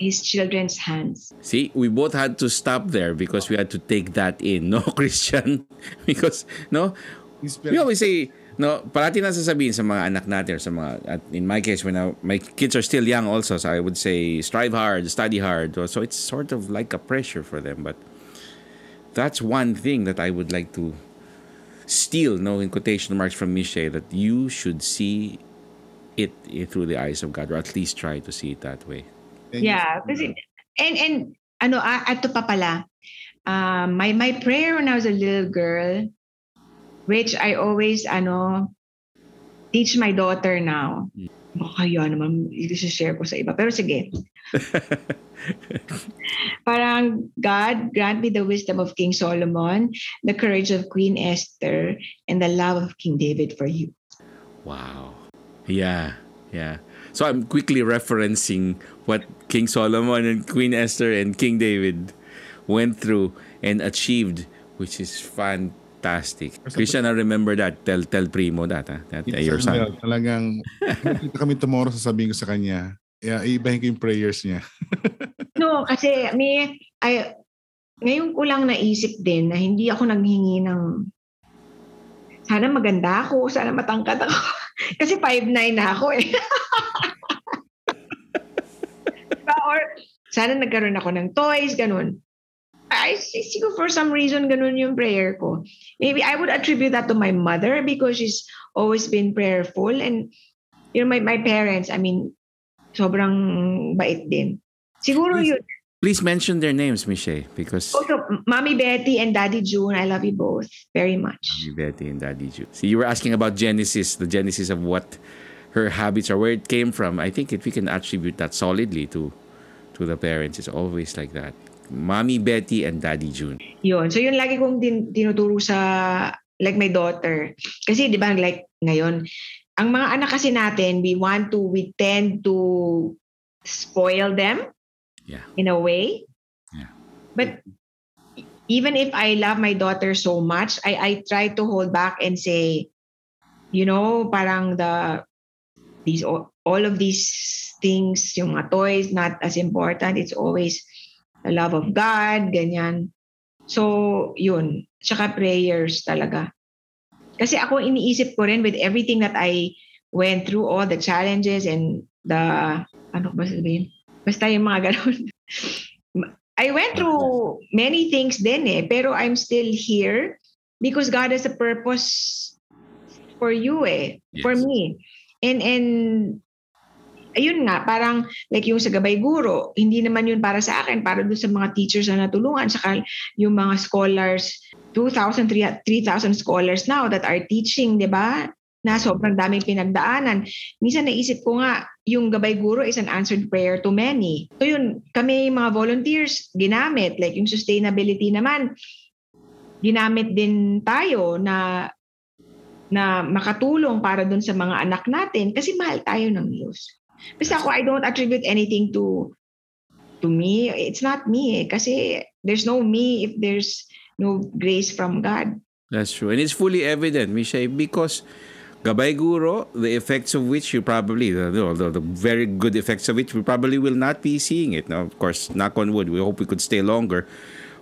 His children's hands. See, we both had to stop there because we had to take that in, no, Christian? Because, no? We always say, No, parati na sasabihin sa mga anak natin, sa mga, at in my case, when my kids are still young also, so I would say strive hard, study hard. So it's sort of like a pressure for them. But that's one thing that I would like to steal, no, in quotation marks, from Michelle, that you should see it through the eyes of God, or at least try to see it that way. Yeah, and ano, ato pa pala, my prayer when I was a little girl, which I always teach my daughter now. Baka yun naman, i-share ko sa iba. Pero sige. Parang, God, grant me the wisdom of King Solomon, the courage of Queen Esther, and the love of King David for you. Wow. Yeah. So I'm quickly referencing what King Solomon and Queen Esther and King David went through and achieved, which is fantastic. Christian, I remember that. Tell Primo that, ha? That your son. Well, talagang, magkita kami tomorrow, sasabihin ko sa kanya, iibahin ko yung prayers niya. No, kasi ngayon ko lang naisip din na hindi ako naghingi ng, sana maganda ako, sana matangkad ako. Kasi 5'9 na ako eh. Or, sana nagkaroon ako ng toys, ganun. I think for some reason ganun yung prayer ko. Maybe I would attribute that to my mother because she's always been prayerful, and my parents, I mean, sobrang bait din. Siguro please, yun. Please mention their names, Michelle, because also Mommy Betty and Daddy June, I love you both very much. Mommy Betty and Daddy June. So you were asking about the genesis of what her habits are, where it came from. I think if we can attribute that solidly to the parents, it's always like that. Mommy Betty and Daddy June. Yun. So yun lagi kong tinuturo sa, like, my daughter. Kasi di ba, like ngayon, ang mga anak kasi natin, we tend to spoil them, yeah, in a way. Yeah. But even if I love my daughter so much, I try to hold back and say, parang all of these things, yung mga toys, not as important. It's always the love of God, ganyan. So, yun. Tsaka prayers talaga. Kasi ako, iniisip ko rin with everything that I went through, all the challenges and the, ano ba sabihin? Basta yung mga ganun. I went through many things din eh, pero I'm still here because God has a purpose for you eh, yes, for me. And ayun nga, parang like yung sa Gabay Guru, hindi naman yun para sa akin, para doon sa mga teachers na natulungan, saka yung mga scholars, 2,000, 3,000 scholars now that are teaching, di ba? Na sobrang daming pinagdaanan. Minsan naisip ko nga, yung Gabay Guru is an answered prayer to many. So yun, kami mga volunteers, ginamit. Like yung sustainability naman, ginamit din tayo na makatulong para doon sa mga anak natin kasi mahal tayo ng Diyos. Basta ako, I don't attribute anything to me. It's not me eh, kasi there's no me if there's no grace from God. That's true. And it's fully evident, Misha, because Gabay Guru, the effects of which you probably, the very good effects of which we probably will not be seeing it. Now, of course, knock on wood, we hope we could stay longer.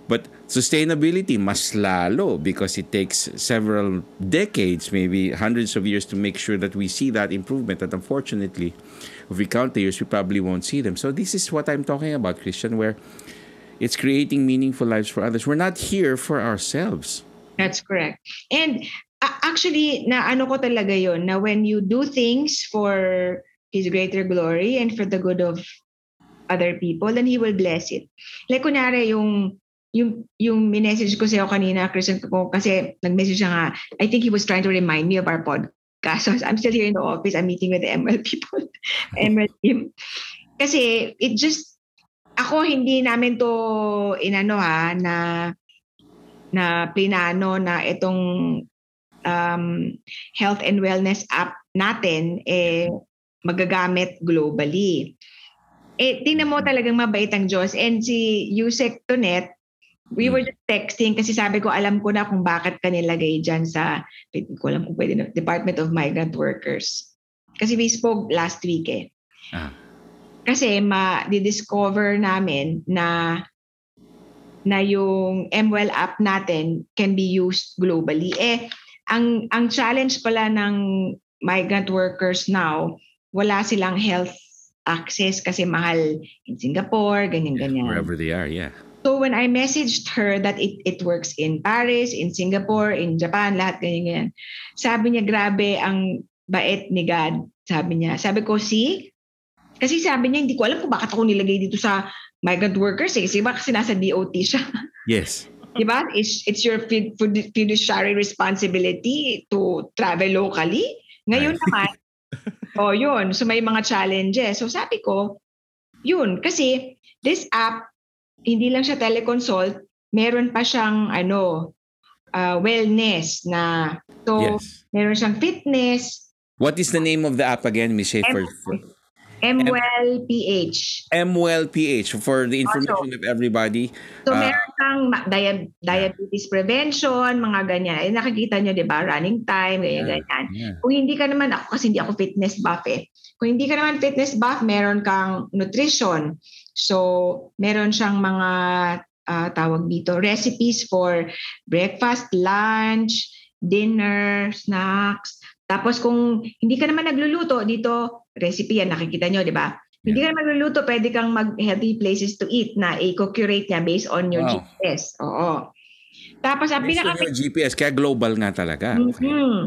But sustainability, mas lalo, because it takes several decades, maybe hundreds of years, to make sure that we see that improvement. And unfortunately, if we count the years, we probably won't see them. So this is what I'm talking about, Christian, where it's creating meaningful lives for others. We're not here for ourselves. That's correct. And actually, na ano ko talaga yon, na when you do things for His greater glory and for the good of other people, then He will bless it. Like kunyari yung message ko sa'yo kanina, Christian, kasi nag-message siya nga, I think he was trying to remind me of our podcast. I'm still here in the office. I'm meeting with the ML people. ML team. Kasi it just, ako hindi namin to na plinano na itong health and wellness app natin eh magagamit globally. Eh, tingnan mo talagang mabait ang Diyos. And si USEC Tonet, we were just texting kasi sabi ko, alam ko na kung bakit ka nilagay dyan sa, hindi ko alam kung pwede na, Department of Migrant Workers. Kasi we spoke last week eh. Ah. Kasi ma-discover namin na yung mWell app natin can be used globally. Eh, Ang challenge pala ng migrant workers now, wala silang health access kasi mahal in Singapore, ganyan-ganyan. Wherever they are, yeah. So when I messaged her that it works in Paris, in Singapore, in Japan, lahat ganyan-ganyan. Sabi niya, grabe, ang bait ni God. Sabi niya, sabi ko, see? Kasi sabi niya, hindi ko alam kung bakit ako nilagay dito sa migrant workers eh. Kasi bakit nasa DOT siya. Yes. Diba? It's your fiduciary responsibility to travel locally. Ngayon naman, oh yun. So may mga challenges. So sabi ko, yun. Kasi this app, hindi lang siya teleconsult, meron pa siyang wellness na. So yes. Meron siyang fitness. What is the name of the app again, Ms. Schaefer? MLPH. MLPH for the information of everybody. So meron kang diabetes prevention, mga ganyan. Eh, nakikita nyo, di ba? Running time, ganyan-ganyan. Yeah. Kung hindi ka naman, ako kasi hindi ako fitness buff eh. Kung hindi ka naman fitness buff, meron kang nutrition. So meron siyang mga tawag dito, recipes for breakfast, lunch, dinner, snacks. Tapos kung hindi ka naman nagluluto, dito recipe yan, nakikita nyo, di ba? Yeah. Hindi ka naman nagluluto, pwede kang mag-healthy places to eat na i-curate niya based on your GPS. Oo. Tapos ang pinaka GPS, kaya global nga talaga. Okay. Mm-hmm.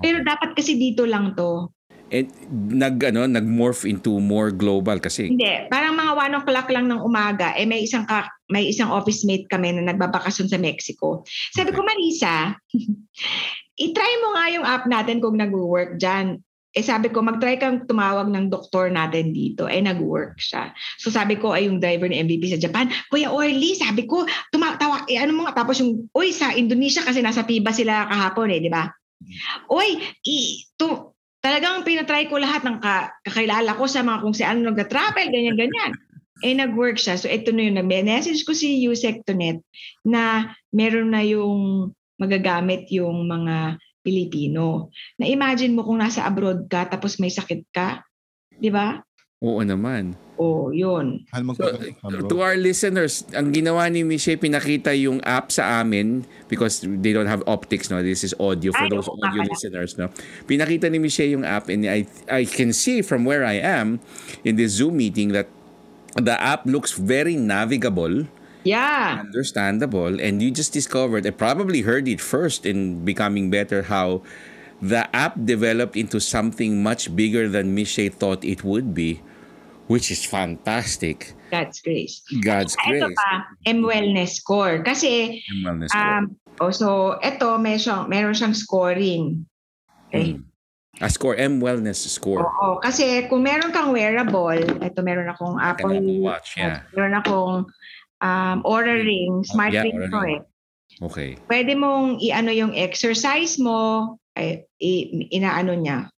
Pero dapat kasi dito lang to. And nag-morph into more global kasi. Hindi, parang mga 1:00 lang ng umaga, eh may isang office mate kami na nagbabakasyon sa Mexico. Sabi ko, Marisa, i-try mo nga yung app natin kung nag-work dyan. Eh sabi ko, mag-try kang tumawag ng doktor natin dito. Eh nag-work siya. So sabi ko, ay yung driver ng MVP sa Japan, Kuya Orly, sabi ko, tumatawa, tapos yung, uy, sa Indonesia kasi nasa PIBA sila kahapon eh, di ba? Uy, talagang pinatry ko lahat ng kakilala ko sa mga kung saan nag-travel, ganyan-ganyan. Eh nag-work siya. So ito na yun, message ko si USEC Tonet na meron na yung magagamit yung mga Pilipino. Na-imagine mo kung nasa abroad ka tapos may sakit ka, di ba? Oo naman. Oo, yun. So, to our listeners, ang ginawa ni Michelle, pinakita yung app sa amin because they don't have optics, no? This is audio for those audio listeners, no? Pinakita ni Michelle yung app and I can see from where I am in this Zoom meeting that the app looks very navigable. Yeah. Understandable. And you just discovered, I probably heard it first in Becoming Better, how the app developed into something much bigger than Michelle thought it would be, which is fantastic. God's grace. God's grace. Ito pa, mWellness score. Kasi, so ito, meron siyang scoring. Okay. A score, mWellness score. Oo, kasi kung meron kang wearable, ito meron akong Apple Watch, yeah. Meron akong Aura Ring, Smart Ring ko eh. Okay. Pwede mong yung exercise mo, niya.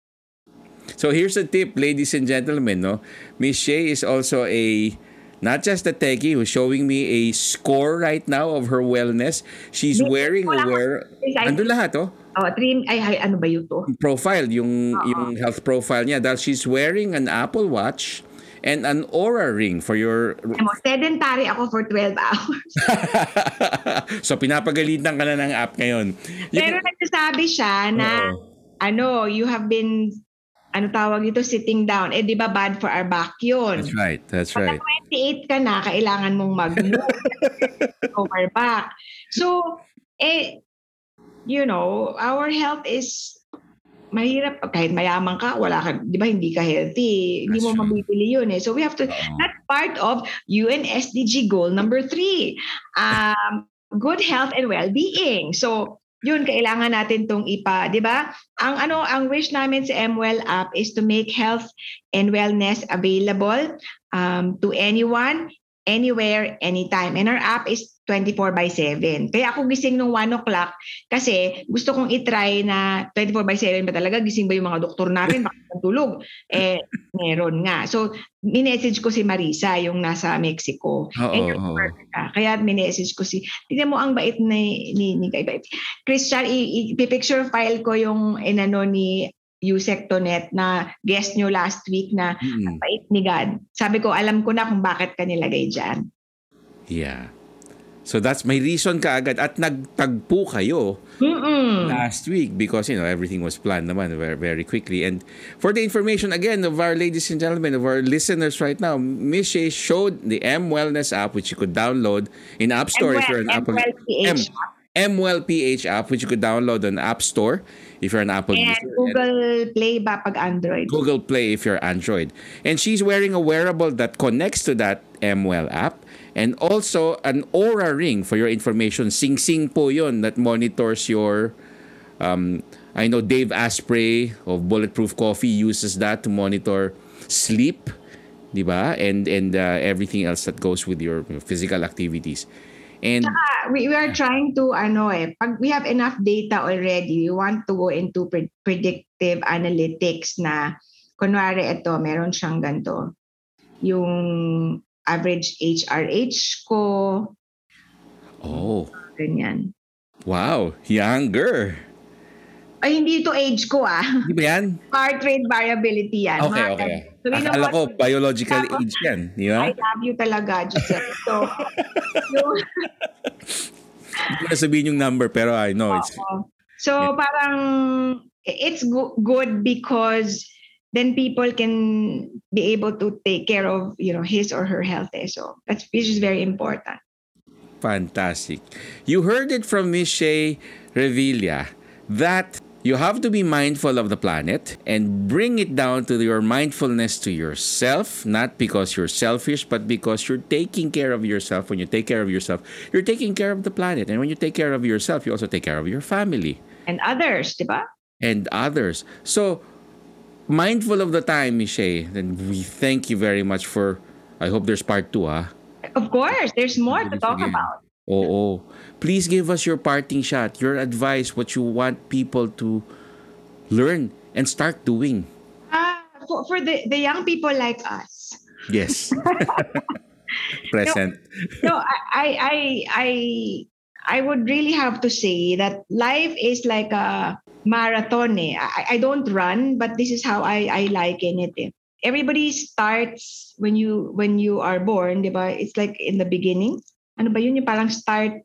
So here's a tip, ladies and gentlemen, no? Miss Shay is also not just a techie who's showing me a score right now of her wellness. She's wearing andun lahat, oh? Oh, ba yun to? Profile, yung health profile niya. Dahil she's wearing an Apple Watch and an Aura Ring for your... sedentary ako for 12 hours. So, pinapagalitan ka na ng app ngayon. Pero nagsasabi siya na, you have been... sitting down. Eh, di ba bad for our back yun? That's right, that's right. Pag 28 ka na, kailangan mong mag-move over back. So, our health is mahirap. Kahit mayaman ka, wala ka, di ba, hindi ka healthy. Hindi mo mabibili yun eh. So, we have to, that's part of UNSDG goal number 3. Good health and well-being. So, yun, kailangan natin tong ipa, di ba? Ang wish namin sa mWell app is to make health and wellness available to anyone, anywhere, anytime. And our app is 24/7. Kaya ako gising nung 1:00 kasi gusto kong itry na 24/7 ba talaga? Gising ba yung mga doktor namin? Bakit tulog? Meron nga. So, minessage ko si Marisa, yung nasa Mexico. Kaya minessage ko tignan mo ang bait ni Kaibait. Christian, i-picture file ko yung ni USEC Tonet na guest nyo last week na bait ni God. Sabi ko, alam ko na kung bakit ka nilagay dyan. Yeah. So that's my reason kaagad at nagtagpo kayo last week because you know everything was planned naman very, very quickly. And for the information again of our ladies and gentlemen, of our listeners right now, Miss Shay showed the mWellness app which you could download in App Store if you're an Apple mWellPH app which you could download on App Store if you're an Apple user. And Google Play ba pag Android? Google Play if you're Android. And she's wearing a wearable that connects to that mWell app. And also, an Aura Ring for your information. Sing-sing po yun that monitors your... I know Dave Asprey of Bulletproof Coffee uses that to monitor sleep. Diba? And everything else that goes with your physical activities. And we are trying to... pag we have enough data already, we want to go into predictive analytics na... Kunwari ito, meron siyang ganito. Yung... average HRH ko. Oh. Ganyan. Wow. Younger. Ay, hindi ito age ko Hindi ba yan? Heart rate variability yan. Okay. So, akala ko, biological age yan. Di ba? I love you talaga, Giselle. So, hindi ko nasabihin yung number, pero I know. It's, so, parang, it's good because then people can be able to take care of, you know, his or her health. So that's which is very important. Fantastic. You heard it from Ms. Shay Revilla that you have to be mindful of the planet and bring it down to your mindfulness to yourself, not because you're selfish, but because you're taking care of yourself. When you take care of yourself, you're taking care of the planet. And when you take care of yourself, you also take care of your family. And others, diba? And others. So, mindful of the time, Ms. Shay, and we thank you very much for, I hope there's part two, Of course, there's more to talk about. Oh. Please give us your parting shot, your advice, what you want people to learn and start doing. For the young people like us. Yes. Present. No, I would really have to say that life is like a marathon. I don't run, but this is how I liken it. Everybody starts when you are born, diba? It's like in the beginning. Ano ba yun? Yung parang start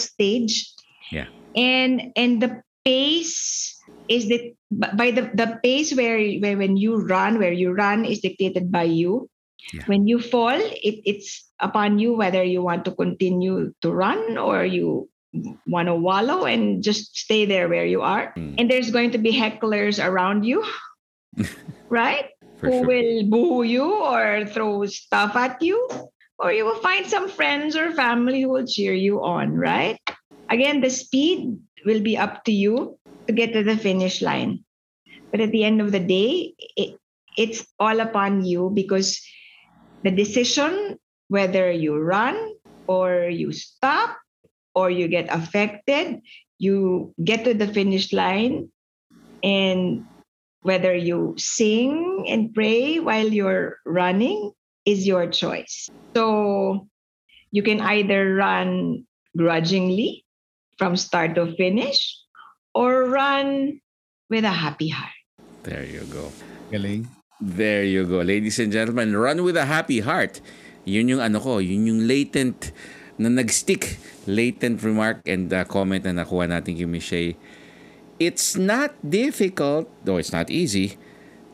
stage. Yeah. And the pace is by the pace where when you run is dictated by you. Yeah. When you fall, it's upon you whether you want to continue to run or you want to wallow and just stay there where you are. And there's going to be hecklers around you, right? Who will boo you or throw stuff at you, or you will find some friends or family who will cheer you on, right? Again, the speed will be up to you to get to the finish line. But at the end of the day, it's all upon you because the decision, whether you run or you stop or you get affected, you get to the finish line, and whether you sing and pray while you're running is your choice. So you can either run grudgingly from start to finish or run with a happy heart. There you go. Galing. There you go. Ladies and gentlemen, run with a happy heart. Yun yung latent na nagstick, latent remark and comment na nakuha natin kay Ms. Shay. It's not difficult, though it's not easy,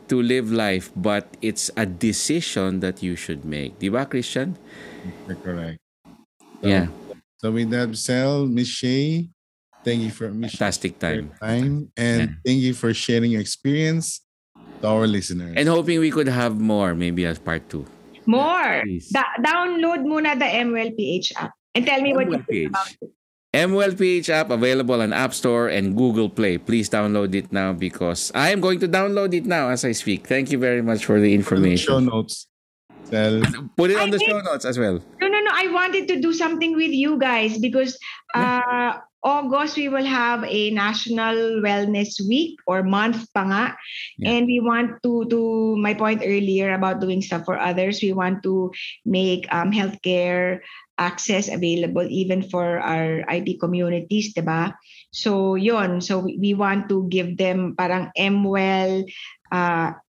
to live life, but it's a decision that you should make. Di ba, Christian? Correct. So with that, Ms. Shay, thank you for your time. And thank you for sharing your experience to our listeners. And hoping we could have more, maybe as part two. More. Download muna the mWellPH app and tell me what you think about it. mWellPH app available on App Store and Google Play. Please download it now because I am going to download it now as I speak. Thank you very much for the information. Put it on the show notes. Put it on the show notes as well. No. I wanted to do something with you guys because August we will have a National Wellness Week or month pa nga. Yeah. And we want to do my point earlier about doing stuff for others. We want to make healthcare access available even for our IT communities, diba? So yon. So we want to give them parang mWell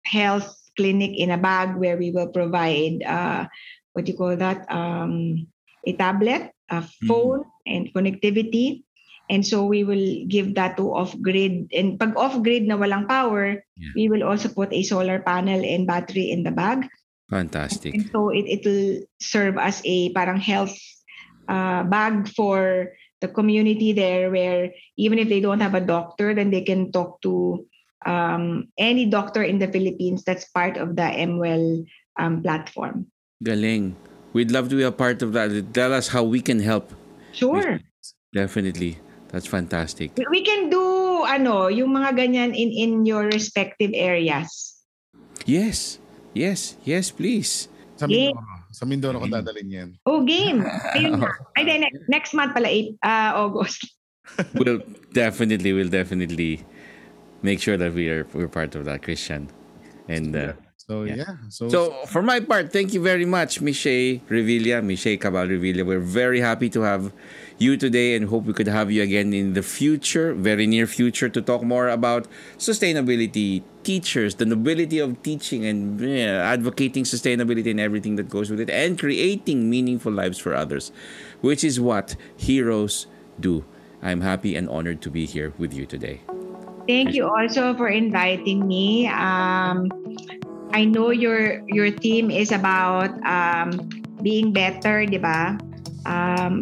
health clinic in a bag where we will provide a tablet phone and connectivity. And so we will give that to off-grid. And pag off-grid na walang power, we will also put a solar panel and battery in the bag. Fantastic. And so it will serve as a parang health bag for the community there, where even if they don't have a doctor, then they can talk to any doctor in the Philippines that's part of the mWell platform. Galing. We'd love to be a part of that. Tell us how we can help. Sure. Definitely. That's fantastic. We can do yung mga ganyan in your respective areas. Yes, please. Sa Mindoro ko dadalhin yan. Oh, game. Ayun na. Ay, next month pala, 8 August. We'll definitely make sure that we're part of that, Christian. And So for my part, thank you very much, Shay Cabal-Revilla. We're very happy to have you today and hope we could have you again in the future, very near future, to talk more about sustainability, teachers, the nobility of teaching, and advocating sustainability and everything that goes with it, and creating meaningful lives for others, which is what heroes do. I'm happy and honored to be here with you today. Thank you also for inviting me. I know your theme is about being better, di ba?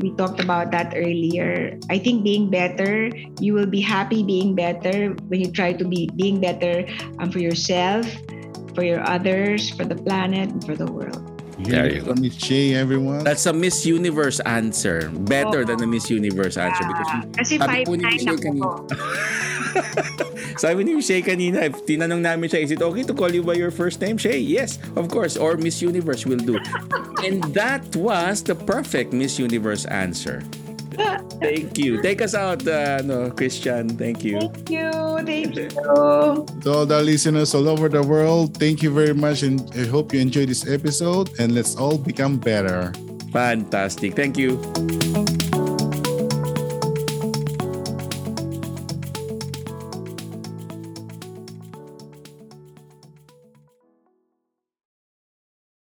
We talked about that earlier. I think being better, you will be happy being better when you try to be being better for yourself, for your others, for the planet, and for the world. There you go. Everyone. That's a Miss Universe answer. Better than a Miss Universe answer. Because kasi 5'9" ako. Sabi ni Shay kanina, tinanong namin siya, is it okay to call you by your first name, Shay? Yes, of course. Or Miss Universe will do. And that was the perfect Miss Universe answer. Thank you. Take us out, Christian. Thank you. Thank you. To all the listeners all over the world, thank you very much. And I hope you enjoyed this episode. And let's all become better. Fantastic. Thank you.